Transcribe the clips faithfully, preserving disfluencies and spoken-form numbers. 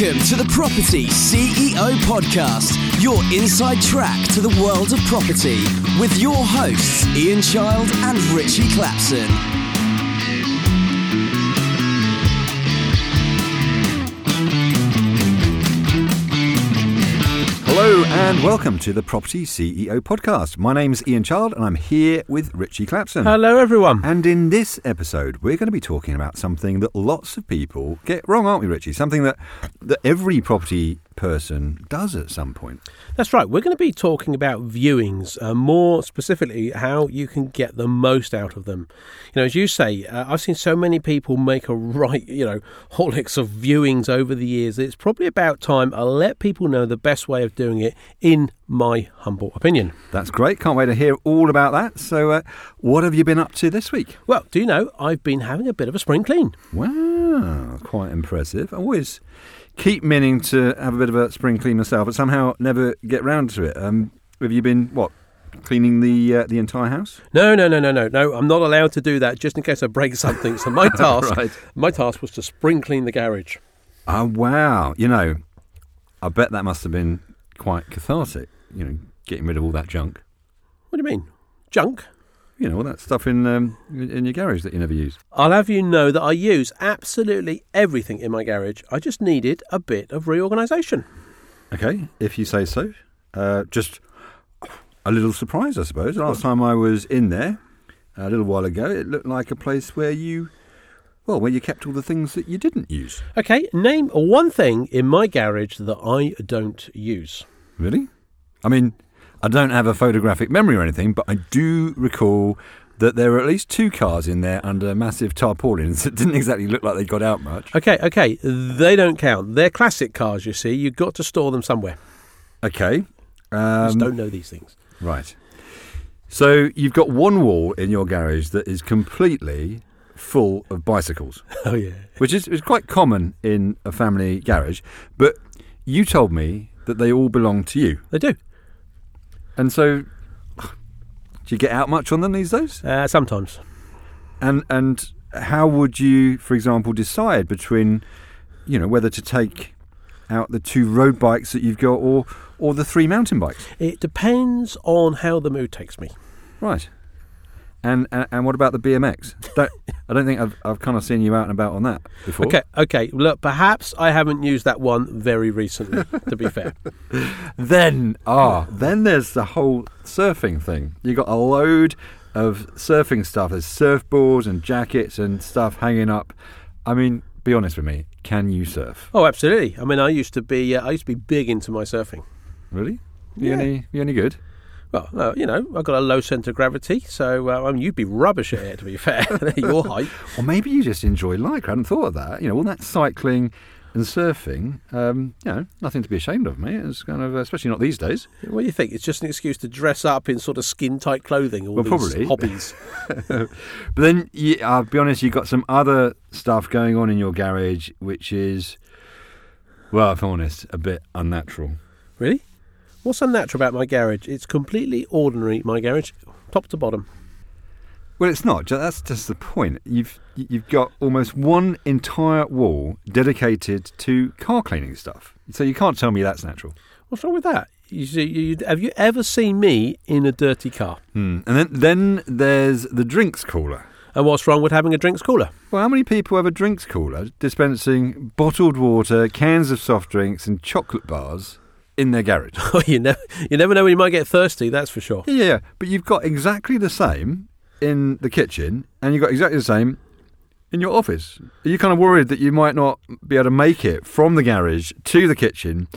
Welcome to the Property C E O Podcast, your inside track to the world of property, with your hosts, Ian Child and Richie Clapson. Hello and welcome to the Property C E O Podcast. My name's Ian Child and I'm here with Richie Clapson. Hello everyone. And in this episode we're going to be talking about something that lots of people get wrong, aren't we, Richie? Something that, that every property person does at some point. That's right. We're going to be talking about viewings, uh, more specifically how you can get the most out of them. You know, as you say, uh, I've seen so many people make a right, you know, holics of viewings over the years. It's probably about time I let people know the best way of doing it, in my humble opinion. That's great. Can't wait to hear all about that. So uh, what have you been up to this week? Well, do you know, I've been having a bit of a spring clean. Wow, quite impressive. I always keep meaning to have a bit of a spring clean myself, but somehow never get round to it. Um, have you been, what, cleaning the uh, the entire house? No, no, no, no, no, no. I'm not allowed to do that just in case I break something. So my task, right. my task was to spring clean the garage. Oh, wow. You know, I bet that must have been quite cathartic, you know, getting rid of all that junk. What do you mean? Junk? You know, all that stuff in um, in your garage that you never use. I'll have you know that I use absolutely everything in my garage. I just needed a bit of reorganisation. Okay, if you say so. Uh, just a little surprise, I suppose. Last time I was in there, a little while ago, it looked like a place where you... Well, where you kept all the things that you didn't use. Okay, name one thing in my garage that I don't use. Really? I mean, I don't have a photographic memory or anything, but I do recall that there were at least two cars in there under massive tarpaulins that didn't exactly look like they got out much. Okay, okay, they don't count. They're classic cars, you see. You've got to store them somewhere. Okay. Um, I just don't know these things. Right. So you've got one wall in your garage that is completely... full of bicycles. Oh yeah, which is, is quite common in a family garage. But you told me that they all belong to you. They do. And so, do you get out much on them these days? Uh, sometimes. And and how would you, for example, decide between, you know, whether to take out the two road bikes that you've got or or the three mountain bikes? It depends on how the mood takes me. Right. And, and and what about the B M X? Don't, I don't think I've I've kind of seen you out and about on that before. Okay, okay. Look, perhaps I haven't used that one very recently, to be fair. Then, ah, then there's the whole surfing thing. You got a load of surfing stuff. There's surfboards and jackets and stuff hanging up. I mean, be honest with me. Can you surf? Oh, absolutely. I mean, I used to be uh, I used to be big into my surfing. Really? You yeah. any you any good? Well, no, you know, I've got a low centre of gravity, so uh, I mean, you'd be rubbish at it, to be fair, at your height. Or maybe you just enjoy life. I hadn't thought of that. You know, all that cycling and surfing, um, you know, nothing to be ashamed of, mate. It's kind of, especially not these days. What do you think? It's just an excuse to dress up in sort of skin-tight clothing, all well, these probably. hobbies. But then, you, I'll be honest, you've got some other stuff going on in your garage, which is, well, if I'm honest, a bit unnatural. Really? What's unnatural about my garage? It's completely ordinary, my garage, top to bottom. Well, it's not. That's just the point. You've you've got almost one entire wall dedicated to car cleaning stuff. So you can't tell me that's natural. What's wrong with that? You, you, have you ever seen me in a dirty car? Hmm. And then, then there's the drinks cooler. And what's wrong with having a drinks cooler? Well, how many people have a drinks cooler dispensing bottled water, cans of soft drinks and chocolate bars... in their garage? Oh, you never, you never know when you might get thirsty, that's for sure. Yeah, yeah, but you've got exactly the same in the kitchen and you've got exactly the same in your office. Are you kind of worried that you might not be able to make it from the garage to the kitchen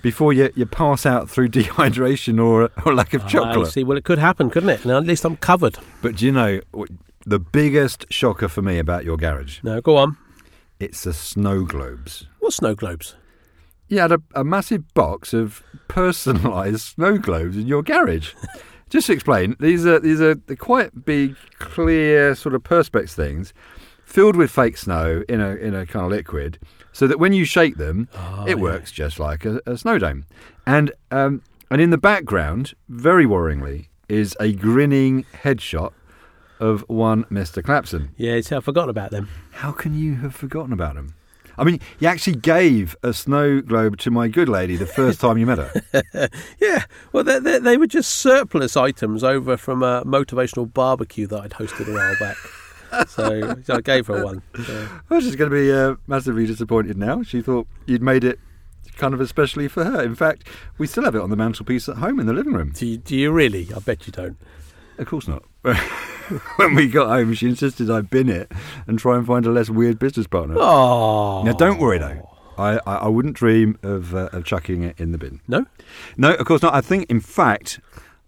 before you, you pass out through dehydration or, or lack of chocolate? I see. Well, it could happen, couldn't it? Now, at least I'm covered. But do you know, the biggest shocker for me about your garage? No, go on. It's the snow globes. What snow globes? You had a, a massive box of personalised snow globes in your garage. Just to explain, these are these are quite big, clear sort of perspex things, filled with fake snow in a in a kind of liquid, so that when you shake them, oh, it yeah. works just like a, a snow dome. And um, and in the background, very worryingly, is a grinning headshot of one Mister Clapson. Yeah, see, I've forgotten about them. How can you have forgotten about them? I mean, you actually gave a snow globe to my good lady the first time you met her. Yeah, well, they, they, they were just surplus items over from a motivational barbecue that I'd hosted a while back. So, so I gave her one. So. Well, she's going to be uh, massively disappointed now. She thought you'd made it kind of especially for her. In fact, we still have it on the mantelpiece at home in the living room. Do you, do you really? I bet you don't. Of course not. When we got home, she insisted I bin it and try and find a less weird business partner. Oh. Now, don't worry, though. I, I, I wouldn't dream of, uh, of chucking it in the bin. No? No, of course not. I think, in fact,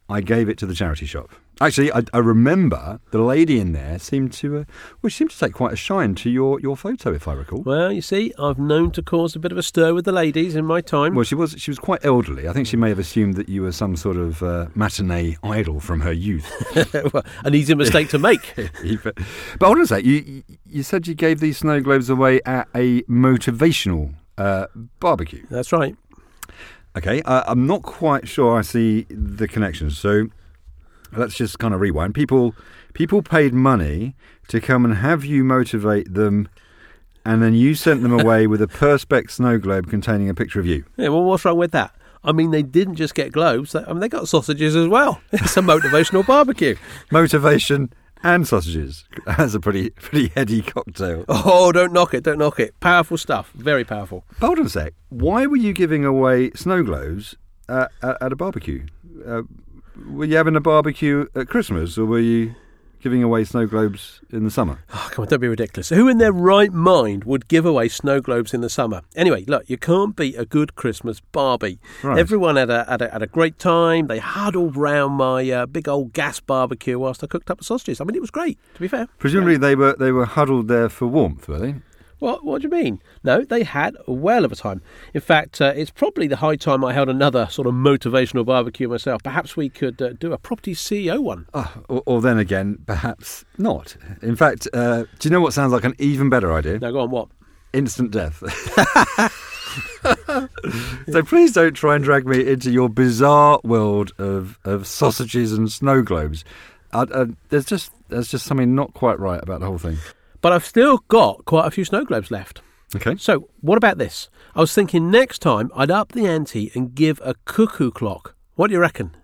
I gave it to the charity shop. Actually, I, I remember the lady in there seemed to, uh, well, she seemed to take quite a shine to your, your photo, if I recall. Well, you see, I've known to cause a bit of a stir with the ladies in my time. Well, she was she was quite elderly. I think she may have assumed that you were some sort of uh, matinee idol from her youth. Well, an easy mistake to make. But hold on a sec, you, you said you gave these snow globes away at a motivational uh, barbecue. That's right. Okay, uh, I'm not quite sure I see the connections, so... Let's just kind of rewind. People people paid money to come and have you motivate them, and then you sent them away with a Perspex snow globe containing a picture of you. Yeah, well, what's wrong with that? I mean, they didn't just get globes. I mean, they got sausages as well. It's a motivational barbecue. Motivation and sausages. That's a pretty pretty heady cocktail. Oh, don't knock it, don't knock it. Powerful stuff, very powerful. Hold on a sec. Why were you giving away snow globes uh, at a barbecue? Uh, Were you having a barbecue at Christmas, or were you giving away snow globes in the summer? Oh, come on, don't be ridiculous. Who in their right mind would give away snow globes in the summer? Anyway, look, you can't beat a good Christmas barbie. Right. Everyone had a, had a had a great time. They huddled round my uh, big old gas barbecue whilst I cooked up the sausages. I mean, it was great, to be fair. Presumably yeah. they were they were huddled there for warmth, were they? What, what do you mean? No, they had a whale of a time. In fact, uh, it's probably the high time I held another sort of motivational barbecue myself. Perhaps we could uh, do a property C E O one. Oh, or, or then again, perhaps not. In fact, uh, do you know what sounds like an even better idea? No, go on, what? Instant death. So please don't try and drag me into your bizarre world of, of sausages and snow globes. Uh, uh, there's just there's just something not quite right about the whole thing. But I've still got quite a few snow globes left. Okay. So what about this? I was thinking next time I'd up the ante and give a cuckoo clock. What do you reckon?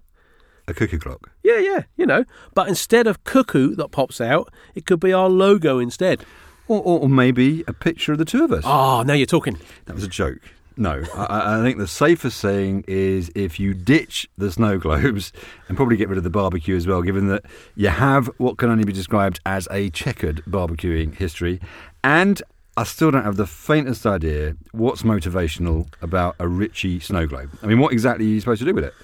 A cuckoo clock? Yeah, yeah, you know. But instead of cuckoo that pops out, it could be our logo instead. Or, or, or maybe a picture of the two of us. Oh, now you're talking. That was a joke. No, I, I think the safest thing is if you ditch the snow globes and probably get rid of the barbecue as well, given that you have what can only be described as a checkered barbecuing history. And I still don't have the faintest idea what's motivational about a Richie snow globe. I mean, what exactly are you supposed to do with it?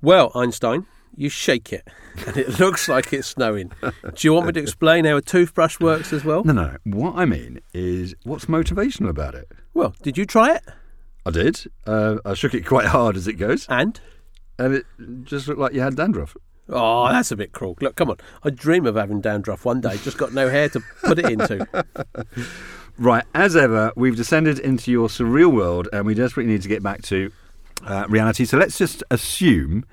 Well, Einstein, you shake it and it looks like it's snowing. Do you want me to explain how a toothbrush works as well? No, no, no. What I mean is what's motivational about it? Well, did you try it? I did. Uh, I shook it quite hard as it goes. And? And it just looked like you had dandruff. Oh, that's a bit cruel. Look, come on. I dream of having dandruff one day. Just got no hair to put it into. Right, as ever, we've descended into your surreal world and we desperately need to get back to uh, reality. So let's just assume,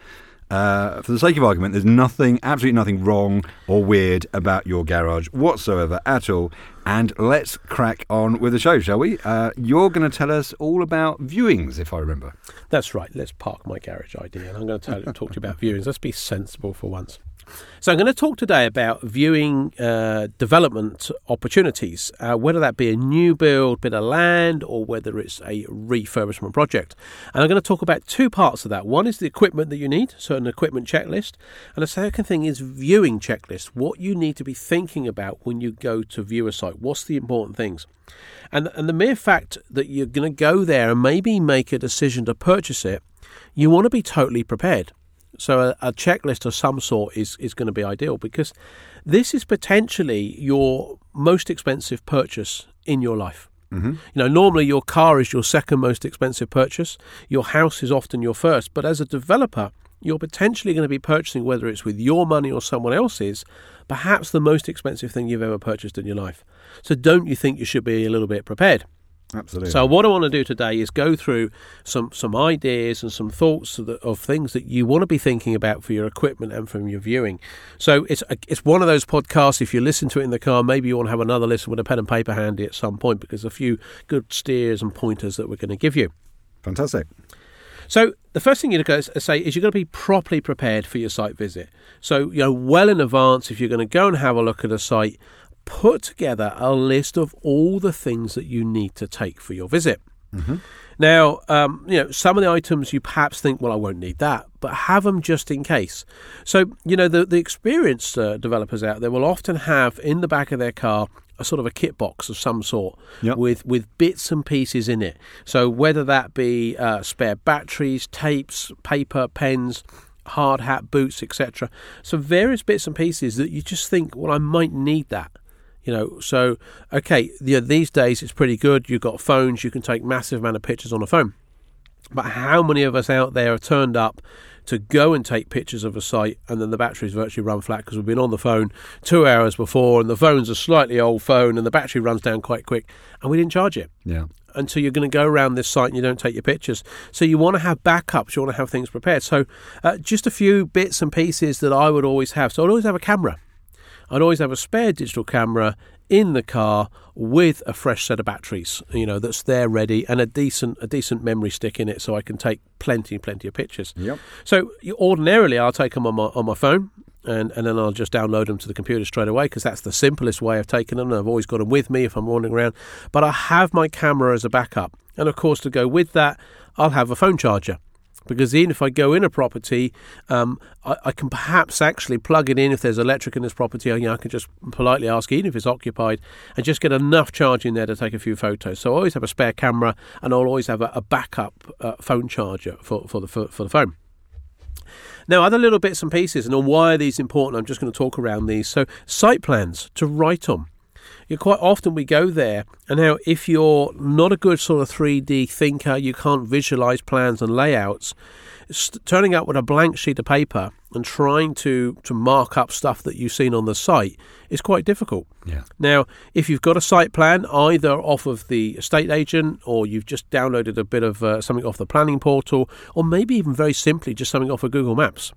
uh, for the sake of argument, there's nothing, absolutely nothing wrong or weird about your garage whatsoever at all. And let's crack on with the show, shall we? Uh, you're going to tell us all about viewings, if I remember. That's right. Let's park my garage idea, and I'm going to tell, talk to you about viewings. Let's be sensible for once. So I'm going to talk today about viewing uh, development opportunities, uh, whether that be a new build bit of land or whether it's a refurbishment project. And I'm going to talk about two parts of that. One is the equipment that you need, so an equipment checklist. And the second thing is viewing checklist, what you need to be thinking about when you go to view a site. What's the important things? And, and the mere fact that you're going to go there and maybe make a decision to purchase it, you want to be totally prepared. So a, a checklist of some sort is, is going to be ideal because this is potentially your most expensive purchase in your life. Mm-hmm. You know, normally your car is your second most expensive purchase. Your house is often your first. But as a developer, you're potentially going to be purchasing, whether it's with your money or someone else's, perhaps the most expensive thing you've ever purchased in your life. So don't you think you should be a little bit prepared? Absolutely. So what I want to do today is go through some, some ideas and some thoughts of, the, of things that you want to be thinking about for your equipment and from your viewing. So it's a, it's one of those podcasts, if you listen to it in the car, maybe you want to have another listen with a pen and paper handy at some point, because a few good steers and pointers that we're going to give you. Fantastic. So the first thing you're going to say is you're going to be properly prepared for your site visit. So, you know, well in advance, if you're going to go and have a look at a site, put together a list of all the things that you need to take for your visit. Mm-hmm. Now, um, you know, some of the items you perhaps think, well, I won't need that, but have them just in case. So, you know, the, the experienced uh, developers out there will often have in the back of their car a sort of a kit box of some sort. Yep. with, with bits and pieces in it. So whether that be uh, spare batteries, tapes, paper, pens, hard hat, boots, et cetera. So various bits and pieces that you just think, well, I might need that. You know, so, okay, you know, these days it's pretty good. You've got phones. You can take massive amount of pictures on a phone. But how many of us out there are turned up to go and take pictures of a site and then the batteries virtually run flat because we've been on the phone two hours before and the phone's a slightly old phone and the battery runs down quite quick and we didn't charge it. Yeah. And so you're going to go around this site and you don't take your pictures. So you want to have backups. You want to have things prepared. So uh, just a few bits and pieces that I would always have. So I'd always have a camera. I'd always have a spare digital camera in the car with a fresh set of batteries, you know, that's there ready, and a decent a decent memory stick in it so I can take plenty, plenty of pictures. Yep. So ordinarily I'll take them on my, on my phone and, and then I'll just download them to the computer straight away because that's the simplest way of taking them. I've always got them with me if I'm wandering around. But I have my camera as a backup. And, of course, to go with that, I'll have a phone charger. Because even if I go in a property, um, I, I can perhaps actually plug it in. If there's electric in this property, I, you know, I can just politely ask, even if it's occupied, and just get enough charge in there to take a few photos. So I always have a spare camera, and I'll always have a, a backup uh, phone charger for, for the for, for the phone. Now, other little bits and pieces, and on why are these important, I'm just going to talk around these. So site plans to write on. You quite often we go there, and now if you're not a good sort of three D thinker, you can't visualize plans and layouts, st- turning up with a blank sheet of paper and trying to, to mark up stuff that you've seen on the site is quite difficult. Yeah. Now, if you've got a site plan, either off of the estate agent, or you've just downloaded a bit of uh, something off the planning portal, or maybe even very simply just something off of Google Maps.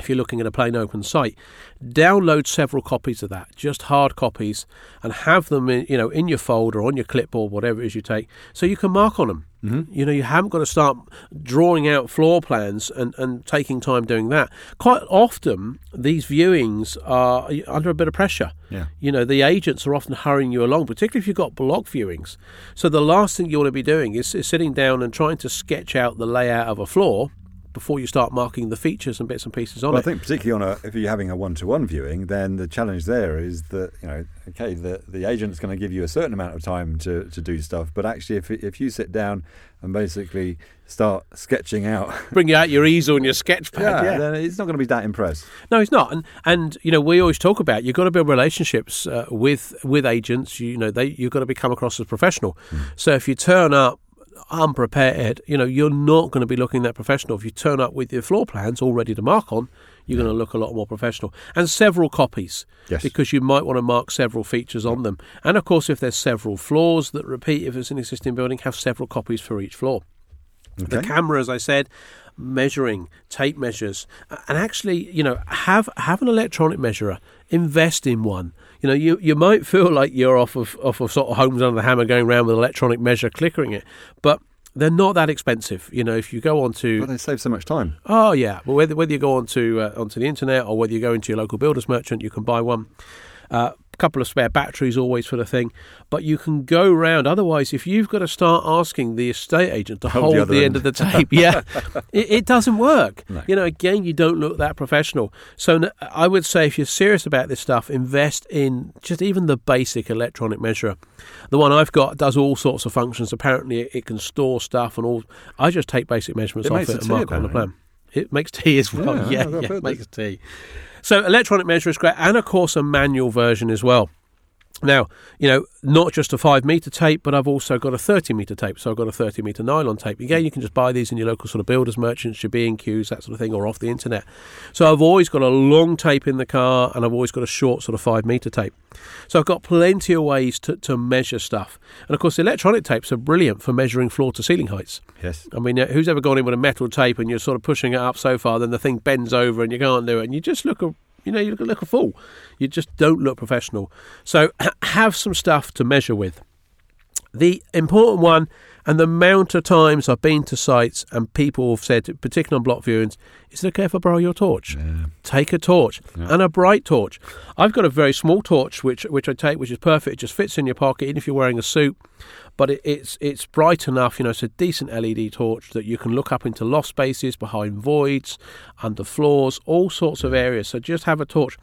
If you're looking at a plain open site, download several copies of that, just hard copies, and have them in, you know, in your folder, on your clipboard, whatever it is you take, so you can mark on them. Mm-hmm. You know, you haven't got to start drawing out floor plans and, and taking time doing that. Quite often, these viewings are under a bit of pressure. Yeah. You know, the agents are often hurrying you along, particularly if you've got block viewings. So the last thing you want to be doing is, is sitting down and trying to sketch out the layout of a floor before you start marking the features and bits and pieces on well, it. I think particularly on a, if you're having a one-to-one viewing, then the challenge there is that, you know, okay, the, the agent's going to give you a certain amount of time to, to do stuff, but actually if if you sit down and basically start sketching out... Bring out your easel and your sketch pad. Yeah, yeah. Then it's not going to be that impressed. No, it's not. And, and you know, we always talk about you've got to build relationships uh, with with agents. You know, they you've got to be come across as professional. Mm. So if you turn up unprepared, you know, you're not going to be looking that professional. If you turn up with your floor plans all ready to mark on, you're yeah. going to look a lot more professional. And several copies, yes. because you might want to mark several features on them. And of course, if there's several floors that repeat, if it's an existing building, have several copies for each floor. Okay. The camera, as I said, measuring, tape measures, and actually, you know, have have an electronic measurer. Invest in one. You know, you, you might feel like you're off of off of sort of Homes Under the Hammer going around with an electronic measure, clickering it, but they're not that expensive. You know, if you go on to... But they save so much time. Oh, yeah. Well, whether whether you go onto uh, onto the internet or whether you go into your local builder's merchant, you can buy one. Uh, couple of spare batteries always for the thing, but you can go round. Otherwise, if you've got to start asking the estate agent to hold, hold the, the end of the tape, yeah, it, it doesn't work. No. You know, again, you don't look that professional. So I would say if you're serious about this stuff, invest in just even the basic electronic measurer. The one I've got does all sorts of functions. Apparently, it can store stuff and all. I just take basic measurements it off it and mark it on the plan. It makes tea as well. Yeah, yeah, yeah it makes tea. So electronic measure is great, and of course a manual version as well. Now, you know, not just a five metre tape, but I've also got a thirty metre tape. So I've got a thirty metre nylon tape. Again, you can just buy these in your local sort of builders merchants, your B and Qs, that sort of thing, or off the internet. So I've always got a long tape in the car, and I've always got a short sort of five metre tape. So I've got plenty of ways to, to measure stuff. And of course, electronic tapes are brilliant for measuring floor to ceiling heights. Yes. I mean, who's ever gone in with a metal tape and you're sort of pushing it up so far, then the thing bends over and you can't do it, and you just look a You know, you look, look a fool. You just don't look professional. So have some stuff to measure with. The important one, and the amount of times I've been to sites and people have said, particularly on block viewings, is it okay if I borrow your torch? Yeah. Take a torch, yeah. And a bright torch. I've got a very small torch, which which I take, which is perfect. It just fits in your pocket, even if you're wearing a suit. But it, it's it's bright enough, you know, it's a decent L E D torch that you can look up into loft spaces, behind voids, under floors, all sorts of areas. So just have a torch.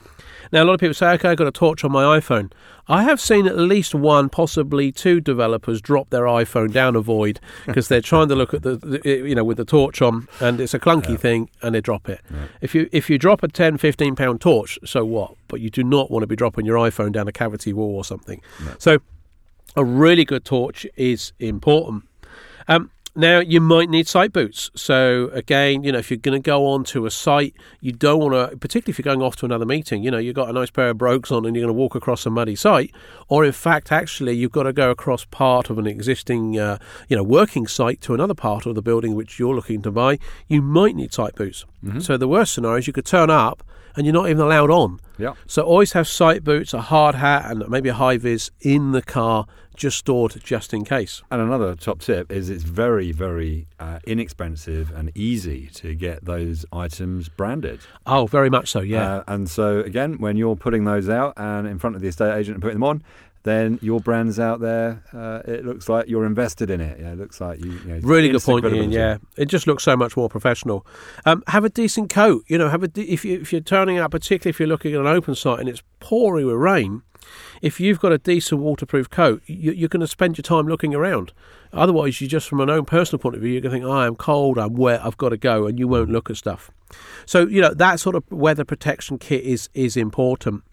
Now, a lot of people say, okay, I've got a torch on my iPhone. I have seen at least one, possibly two developers drop their iPhone down a void because they're trying to look at the, the, you know, with the torch on, and it's a clunky yeah. thing, and they drop it. Yeah. If you if you drop a ten, fifteen pound torch, so what? But you do not want to be dropping your iPhone down a cavity wall or something. Yeah. So a really good torch is important. Um, now, you might need site boots. So, again, you know, if you're going to go on to a site, you don't want to, particularly if you're going off to another meeting, you know, you've got a nice pair of brogues on and you're going to walk across a muddy site. Or, in fact, actually, you've got to go across part of an existing, uh, you know, working site to another part of the building which you're looking to buy. You might need site boots. Mm-hmm. So, the worst scenario is you could turn up and you're not even allowed on. Yeah. So, always have site boots, a hard hat, and maybe a high-vis in the car, just stored just in case. And another top tip is it's very, very uh, inexpensive and easy to get those items branded. Oh, very much so, yeah. Uh, and so, again, when you're putting those out and in front of the estate agent and putting them on, then your brand's out there. Uh, it looks like you're invested in it. Yeah, it looks like you. you know, really good point, Ian. Yeah, it just looks so much more professional. Um, have a decent coat. You know, have a de- if you, if you're turning out, particularly if you're looking at an open site and it's pouring with rain. If you've got a decent waterproof coat, you, you're going to spend your time looking around. Otherwise, you just, from an own personal point of view, you're going to think, oh, I'm cold, I'm wet, I've got to go, and you won't look at stuff. So, you know, that sort of weather protection kit is is important.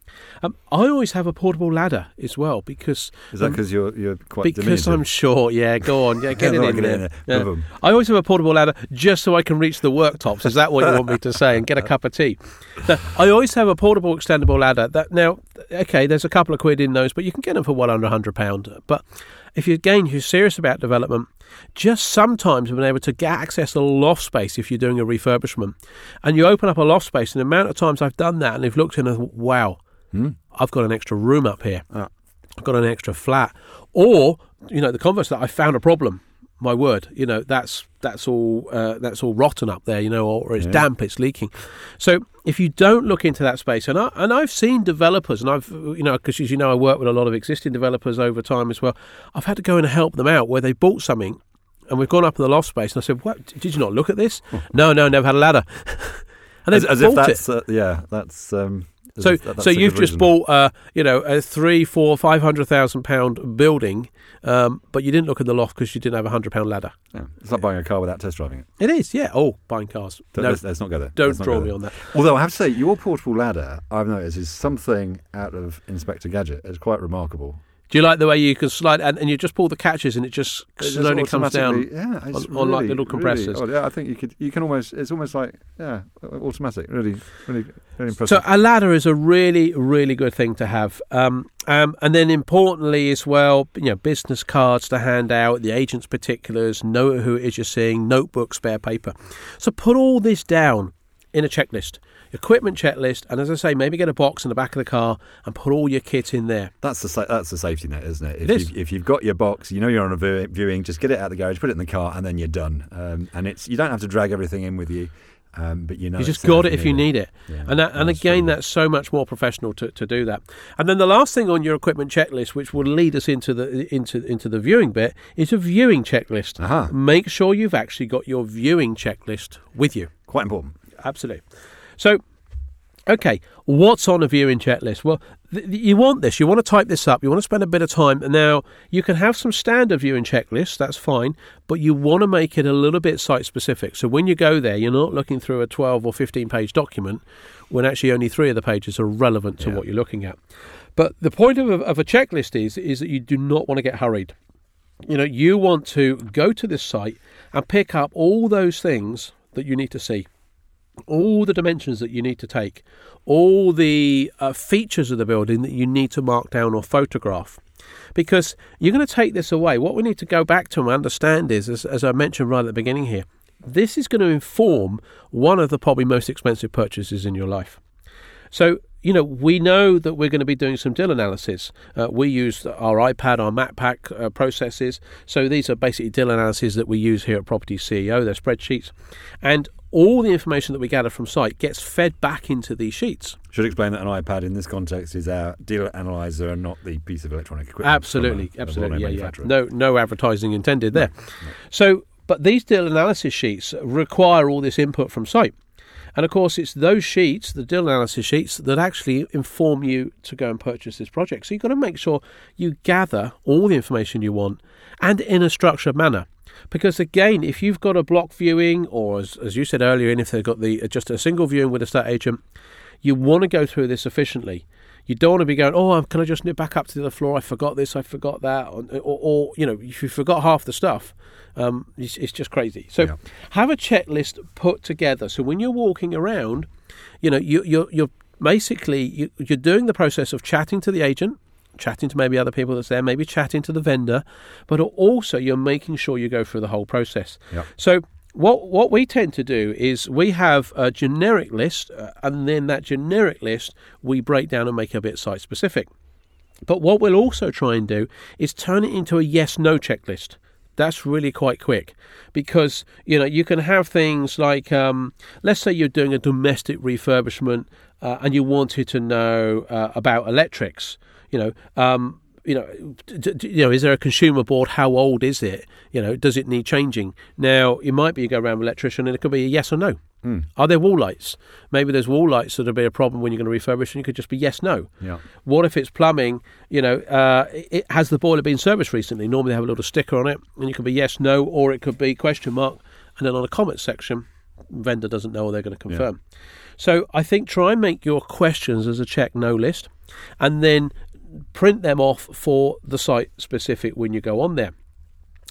Um, I always have a portable ladder as well because... Is that because um, you're, you're quite Because diminutive? I'm short, yeah, go on, yeah, get it in there. Yeah. I always have a portable ladder just so I can reach the worktops, is that what you want me to say, and get a cup of tea. Now, I always have a portable extendable ladder. That Now, okay, there's a couple of quid in those, but you can get them for well under one hundred pounds. But if you're, again, you're serious about development, just sometimes being able to get access to loft space if you're doing a refurbishment. And you open up a loft space, and the amount of times I've done that and they've looked in and, wow, hmm. I've got an extra room up here. Ah. I've got an extra flat. Or, you know, the converse that I found a problem. My word, you know, that's that's all uh, that's all rotten up there, you know, or, or it's yeah. damp, it's leaking. So if you don't look into that space, and I and I've seen developers, and I've you know, because as you know, I work with a lot of existing developers over time as well. I've had to go and help them out where they bought something, and we've gone up in the loft space, and I said, "What? Did you not look at this?" no, no, never had a ladder. and as, as if that's uh, yeah, that's. Um... So, that's so you've just reason. bought, uh, you know, a three, four, five hundred thousand pound building, um, but you didn't look in the loft because you didn't have a hundred pound ladder. Yeah. It's like buying a car without test driving it. It is, yeah. Oh, buying cars. Don't, no, let's, let's not go there. Don't let's draw me there. on that. Although I have to say, your portable ladder, I've noticed, is something out of Inspector Gadget. It's quite remarkable. Do you like the way you can slide and, and you just pull the catches and it just slowly comes down yeah, on, really, on like little compressors? Really yeah, I think you could. You can almost. It's almost like yeah, automatic. Really, really, really impressive. So a ladder is a really, really good thing to have. Um, um, and then importantly as well, you know, business cards to hand out, the agent's particulars, know who it is you're seeing, notebook, spare paper. So put all this down in a checklist. Equipment checklist, and as I say, maybe get a box in the back of the car and put all your kit in there. That's the sa- that's the safety net, isn't it? If, it is. you've, if you've got your box, you know you're on a view- viewing, just get it out of the garage, put it in the car, and then you're done. Um, and it's you don't have to drag everything in with you, um, but you know you just got it if you need it. Yeah, and that, and again, true. that's so much more professional to, to do that. And then the last thing on your equipment checklist, which will lead us into the into into the viewing bit, is a viewing checklist. Uh-huh. Make sure you've actually got your viewing checklist with you. Quite important. Absolutely. So Okay, what's on a viewing checklist? Well, th- you want this. You want to type this up. You want to spend a bit of time. Now, you can have some standard viewing checklists. That's fine. But you want to make it a little bit site-specific. So when you go there, you're not looking through a twelve- or fifteen-page document when actually only three of the pages are relevant to yeah. what you're looking at. But the point of a, of a checklist is, is that you do not want to get hurried. You know, you want to go to this site and pick up all those things that you need to see, all the dimensions that you need to take, all the uh, features of the building that you need to mark down or photograph, because you're going to take this away. What we need to go back to and understand is, as, as I mentioned right at the beginning here, this is going to inform one of the probably most expensive purchases in your life. So, you know, we know that we're going to be doing some deal analysis. Uh, we use our iPad, our Map Pack uh, processes. So these are basically deal analyses that we use here at Property C E O. They're spreadsheets. And all the information that we gather from site gets fed back into these sheets. Should explain that an iPad in this context is our deal analyzer and not the piece of electronic equipment. Absolutely, a, absolutely. Yeah, yeah. No, no advertising intended there. No, no. So, but these deal analysis sheets require all this input from site. And, of course, it's those sheets, the deal analysis sheets, that actually inform you to go and purchase this project. So you've got to make sure you gather all the information you want and in a structured manner. Because, again, if you've got a block viewing or, as, as you said earlier, and if they've got the just a single viewing with a estate agent, you want to go through this efficiently. You don't want to be going, oh, can I just nip back up to the other floor? I forgot this, I forgot that. Or, or, or you know, if you forgot half the stuff, um, it's, it's just crazy. So yeah. have a checklist put together. So when you're walking around, you know, you, you're, you're basically, you, you're doing the process of chatting to the agent, chatting to maybe other people that's there, maybe chatting to the vendor, but also you're making sure you go through the whole process. Yeah. So What what we tend to do is we have a generic list, uh, and then that generic list we break down and make a bit site-specific. But what we'll also try and do is turn it into a yes-no checklist. That's really quite quick because, you know, you can have things like, um, let's say you're doing a domestic refurbishment uh, and you wanted to know uh, about electrics, you know, um You know, d- d- you know, is there a consumer board? How old is it? You know, does it need changing? Now, it might be you go around with an electrician and it could be a yes or no. Mm. Are there wall lights? Maybe there's wall lights that'll be a problem when you're going to refurbish and it could just be yes, no. Yeah. What if it's plumbing? You know, uh, it, has the boiler been serviced recently? Normally they have a little sticker on it and it could be yes, no, or it could be question mark. And then on the comments section, vendor doesn't know or they're going to confirm. Yeah. So I think try and make your questions as a check no list and then print them off for the site specific when you go on there.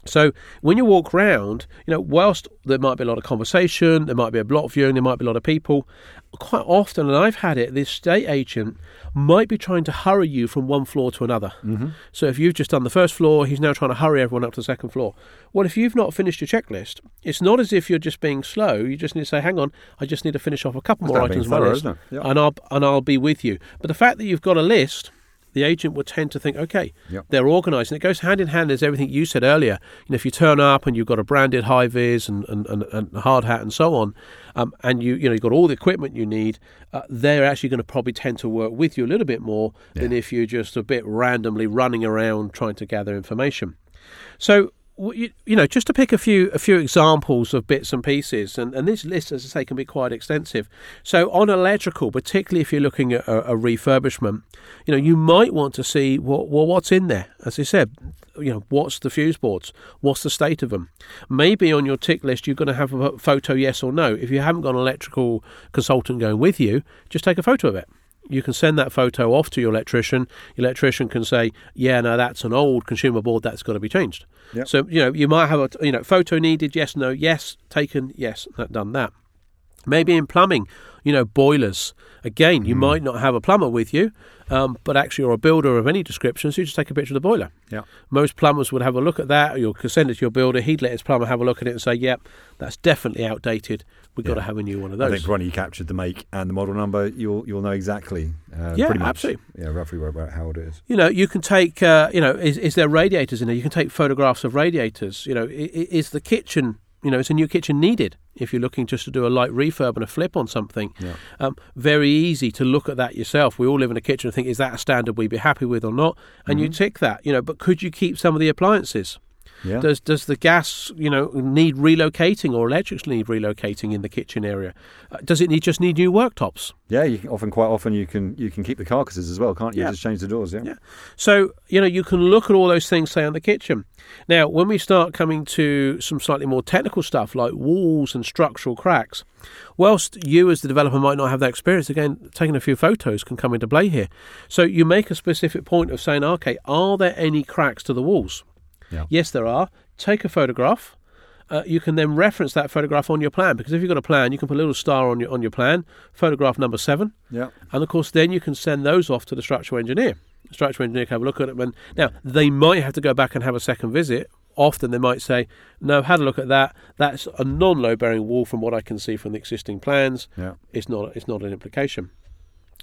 So when you walk around, you know, whilst there might be a lot of conversation, there might be a block viewing, there might be a lot of people, quite often, and I've had it, the estate agent might be trying to hurry you from one floor to another. Mm-hmm. So if you've just done the first floor, he's now trying to hurry everyone up to the second floor. Well, if you've not finished your checklist, it's not as if you're just being slow. You just need to say, hang on, I just need to finish off a couple That's more items on my list, isn't it? Yep. and I'll and I'll be with you. But the fact that you've got a list, the agent would tend to think, okay, yep. they're organised. And it goes hand in hand as everything you said earlier. You know, if you turn up and you've got a branded high-vis and, and, and, and hard hat and so on, um, and you, you know, you've got all the equipment you need, uh, they're actually going to probably tend to work with you a little bit more yeah. than if you're just a bit randomly running around trying to gather information. So, you, you know, just to pick a few a few examples of bits and pieces, and, and this list, as I say, can be quite extensive. So on electrical, particularly if you're looking at a, a refurbishment, you know, you might want to see what well, what's in there. As I said, you know, what's the fuse boards? What's the state of them? Maybe on your tick list, you're going to have a photo, yes or no. If you haven't got an electrical consultant going with you, just take a photo of it. You can send that photo off to your electrician. Your electrician can say, yeah, no, that's an old consumer board. That's got to be changed. Yep. So, you know, you might have a, you know, photo needed, yes, no, yes, taken, yes, that, done that. Maybe in plumbing, you know, boilers. Again, you mm. might not have a plumber with you, um, but actually you're a builder of any description, so you just take a picture of the boiler. Yeah. Most plumbers would have a look at that, or you'll send it to your builder, he'd let his plumber have a look at it and say, yep, yeah, that's definitely outdated. We've yeah. got to have a new one of those. I think, Ronnie, you captured the make and the model number. You'll you'll know exactly, uh, yeah, pretty much, absolutely. Yeah, roughly where, how old it is. You know, you can take, uh, you know, is, is there radiators in there? You can take photographs of radiators. You know, is the kitchen, you know, is a new kitchen needed? If you're looking just to do a light refurb and a flip on something, yeah. um, very easy to look at that yourself. We all live in a kitchen and think, is that a standard we'd be happy with or not? And mm-hmm. you tick that, you know, but could you keep some of the appliances? Yeah. Does does the gas, you know, need relocating, or electrics need relocating in the kitchen area? Uh, does it need just need new worktops? Yeah, you can often quite often you can you can keep the carcasses as well, can't you? Yeah. Just change the doors. Yeah. Yeah. So you know you can look at all those things, say, on the kitchen. Now, when we start coming to some slightly more technical stuff like walls and structural cracks, whilst you as the developer might not have that experience, again, taking a few photos can come into play here. So you make a specific point of saying, okay, are there any cracks to the walls? Yeah. Yes, there are. Take a photograph. Uh, you can then reference that photograph on your plan, because if you've got a plan, you can put a little star on your on your plan, photograph number seven. Yeah. And of course, then you can send those off to the structural engineer. The structural engineer can have a look at it. And now, they might have to go back and have a second visit. Often they might say, no, had a look at that. That's a non-load-bearing wall from what I can see from the existing plans. Yeah. It's not, it's not an implication.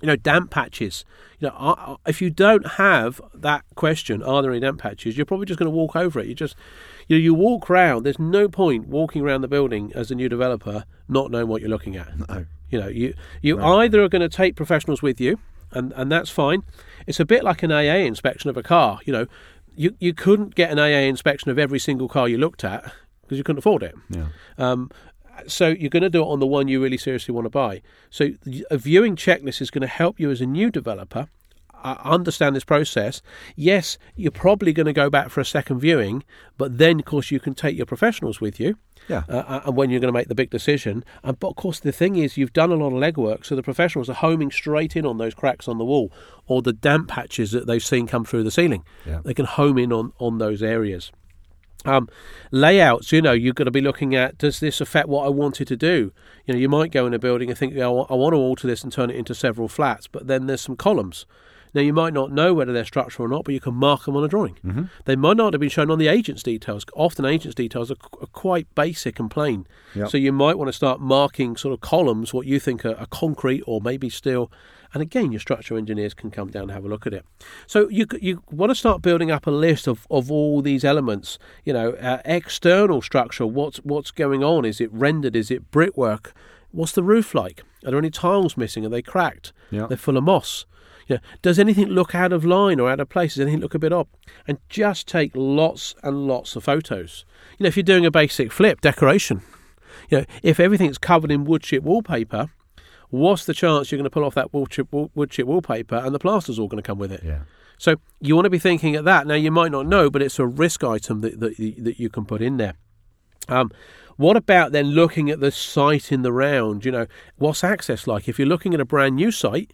You know, damp patches. You know, are, if you don't have that question, are there any damp patches, you're probably just going to walk over it. You just, you know, you walk round. There's no point walking around the building as a new developer not knowing what you're looking at. No. You know, you, you no. either are going to take professionals with you, and, and that's fine. It's a bit like an A A inspection of a car. You know, you, you couldn't get an A A inspection of every single car you looked at because you couldn't afford it. Yeah. Um, So you're going to do it on the one you really seriously want to buy. So a viewing checklist is going to help you as a new developer understand this process. Yes, you're probably going to go back for a second viewing, but then, of course, you can take your professionals with you. Yeah. Uh, and when you're going to make the big decision. And, but, of course, the thing is you've done a lot of legwork, so the professionals are homing straight in on those cracks on the wall or the damp patches that they've seen come through the ceiling. Yeah. They can home in on, on those areas. Um, layouts, you know, you've got to be looking at, does this affect what I wanted to do? You know, you might go in a building and think, oh, I want to alter this and turn it into several flats, but then there's some columns. Now, you might not know whether they're structural or not, but you can mark them on a drawing. Mm-hmm. They might not have been shown on the agent's details. Often agent's details are, c- are quite basic and plain. Yep. So you might want to start marking sort of columns, what you think are, are concrete or maybe steel. And again, your structural engineers can come down and have a look at it. So you you want to start building up a list of, of all these elements. You know, uh, external structure, what's, what's going on? Is it rendered? Is it brickwork? What's the roof like? Are there any tiles missing? Are they cracked? Yep. They're full of moss. You know, does anything look out of line or out of place? Does anything look a bit odd? And just take lots and lots of photos. You know, if you're doing a basic flip decoration, you know, if everything's covered in wood chip wallpaper, what's the chance you're going to pull off that wood chip, wood chip wallpaper and the plaster's all going to come with it? Yeah. So you want to be thinking at that. Now, you might not know, but it's a risk item that that, that you can put in there. Um, what about then looking at the site in the round? You know, what's access like? If you're looking at a brand new site,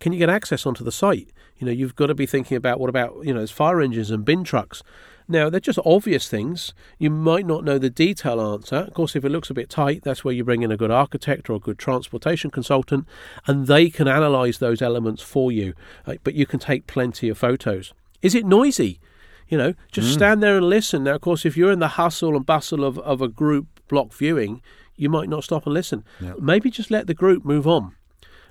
can you get access onto the site? You know, you've got to be thinking about what about, you know, there's fire engines and bin trucks. Now, they're just obvious things. You might not know the detail answer. Of course, if it looks a bit tight, that's where you bring in a good architect or a good transportation consultant, and they can analyse those elements for you. Uh, but you can take plenty of photos. Is it noisy? You know, just mm. stand there and listen. Now, of course, if you're in the hustle and bustle of, of a group block viewing, you might not stop and listen. Yeah. Maybe just let the group move on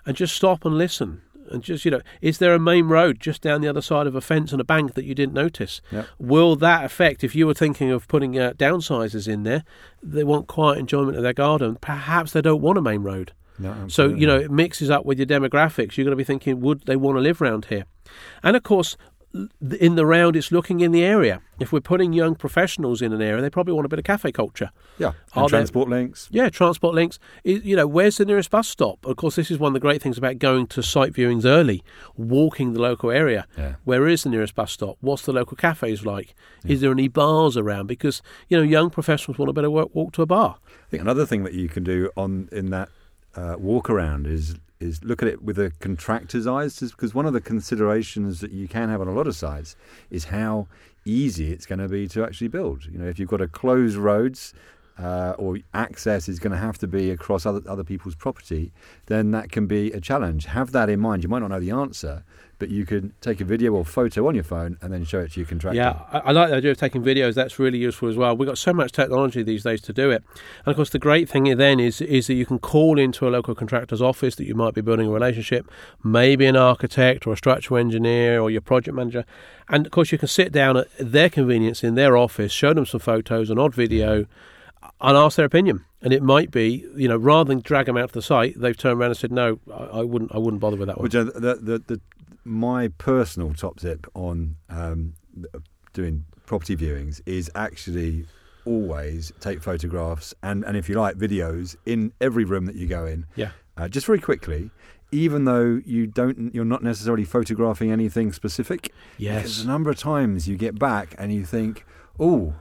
and just stop and listen. And just, you know, is there a main road just down the other side of a fence and a bank that you didn't notice? Yep. Will that affect, if you were thinking of putting uh, downsizers in there, they want quiet enjoyment of their garden. Perhaps they don't want a main road. No, so, you know, it mixes up with your demographics. You're going to be thinking, would they want to live round here? And, of course, in the round, it's looking in the area. If we're putting young professionals in an area, they probably want a bit of cafe culture. Yeah, and transport there, links. Yeah, transport links. It, you know, where's the nearest bus stop? Of course, this is one of the great things about going to site viewings early, walking the local area. Yeah. Where is the nearest bus stop? What's the local cafes like? Yeah. Is there any bars around? Because, you know, young professionals want a bit of work, walk to a bar. I think another thing that you can do on in that uh, walk around is... is look at it with a contractor's eyes, because one of the considerations that you can have on a lot of sites is how easy it's going to be to actually build. You know, if you've got to close roads uh, or access is going to have to be across other, other people's property, then that can be a challenge. Have that in mind. You might not know the answer, but you can take a video or photo on your phone and then show it to your contractor. Yeah, I, I like the idea of taking videos. That's really useful as well. We've got so much technology these days to do it. And, of course, the great thing then is is that you can call into a local contractor's office that you might be building a relationship, maybe an architect or a structural engineer or your project manager. And, of course, you can sit down at their convenience in their office, show them some photos, an odd video, and ask their opinion. And it might be, you know, rather than drag them out to the site, they've turned around and said, no, I, I wouldn't I wouldn't bother with that one. Which, uh, the, the, the, my personal top tip on um, doing property viewings is actually always take photographs and, and if you like, videos in every room that you go in. Yeah. Uh, just very quickly, even though you don't, you're not necessarily photographing anything specific. Yes. There's a number of times you get back and you think, oh,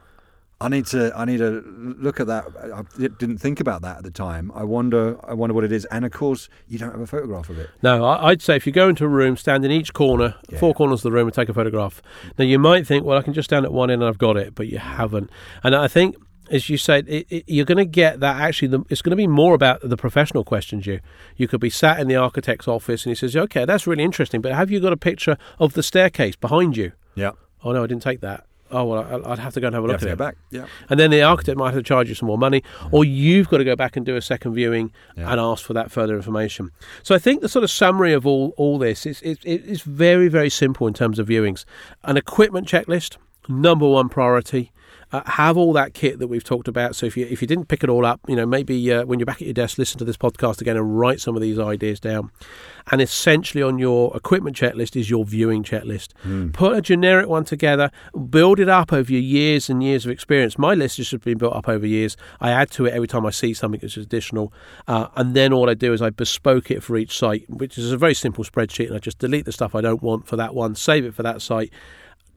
I need to. I need to look at that. I didn't think about that at the time. I wonder. I wonder what it is. And of course, you don't have a photograph of it. No, I'd say if you go into a room, stand in each corner, yeah. four corners of the room, and take a photograph. Now you might think, well, I can just stand at one end and I've got it, but you haven't. And I think, as you said, it, it, you're going to get that. Actually, the, it's going to be more about the professional questions. You you could be sat in the architect's office and he says, okay, that's really interesting, but have you got a picture of the staircase behind you? Yeah. Oh no, I didn't take that. Oh, well, I'd have to go and have a look at it. Back. Yeah. And then the architect might have to charge you some more money, or you've got to go back and do a second viewing yeah. and ask for that further information. So I think the sort of summary of all, all this is it, it's very, very simple in terms of viewings. An equipment checklist, number one priority. Uh, have all that kit that we've talked about. So if you if you didn't pick it all up, you know, maybe uh, when you're back at your desk, listen to this podcast again and write some of these ideas down. And essentially on your equipment checklist is your viewing checklist. Mm. Put a generic one together, build it up over your years and years of experience. My list has been built up over years. I add to it every time I see something that's additional. Uh, and then all I do is I bespoke it for each site, which is a very simple spreadsheet. And I just delete the stuff I don't want for that one, save it for that site.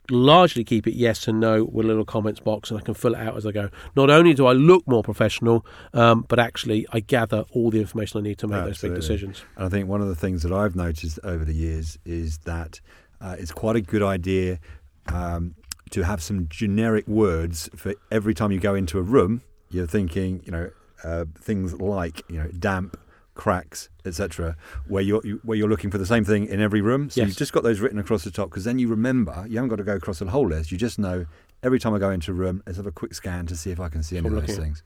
Largely keep it yes and no with a little comments box, and I can fill it out as I go. Not only do I look more professional, um, but actually I gather all the information I need to make Absolutely. those big decisions. And I think one of the things that I've noticed over the years is that uh, it's quite a good idea um, to have some generic words for every time you go into a room. You're thinking, you know, uh, things like, you know, damp, cracks, et cetera, where you're you, where you're looking for the same thing in every room. So yes. you've just got those written across the top, because then you remember you haven't got to go across the whole list. You just know every time I go into a room, let's have a quick scan to see if I can see any We're of those looking. things.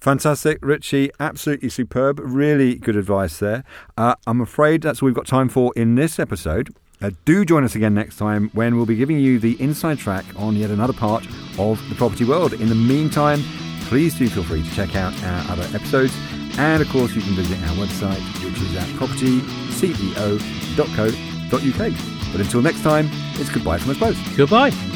Fantastic, Richie. Absolutely superb. Really good advice there. Uh, I'm afraid that's all we've got time for in this episode. Uh, do join us again next time when we'll be giving you the inside track on yet another part of the property world. In the meantime, please do feel free to check out our other episodes. And, of course, you can visit our website, which is at property c e o dot co dot u k. But until next time, it's goodbye from us both. Goodbye.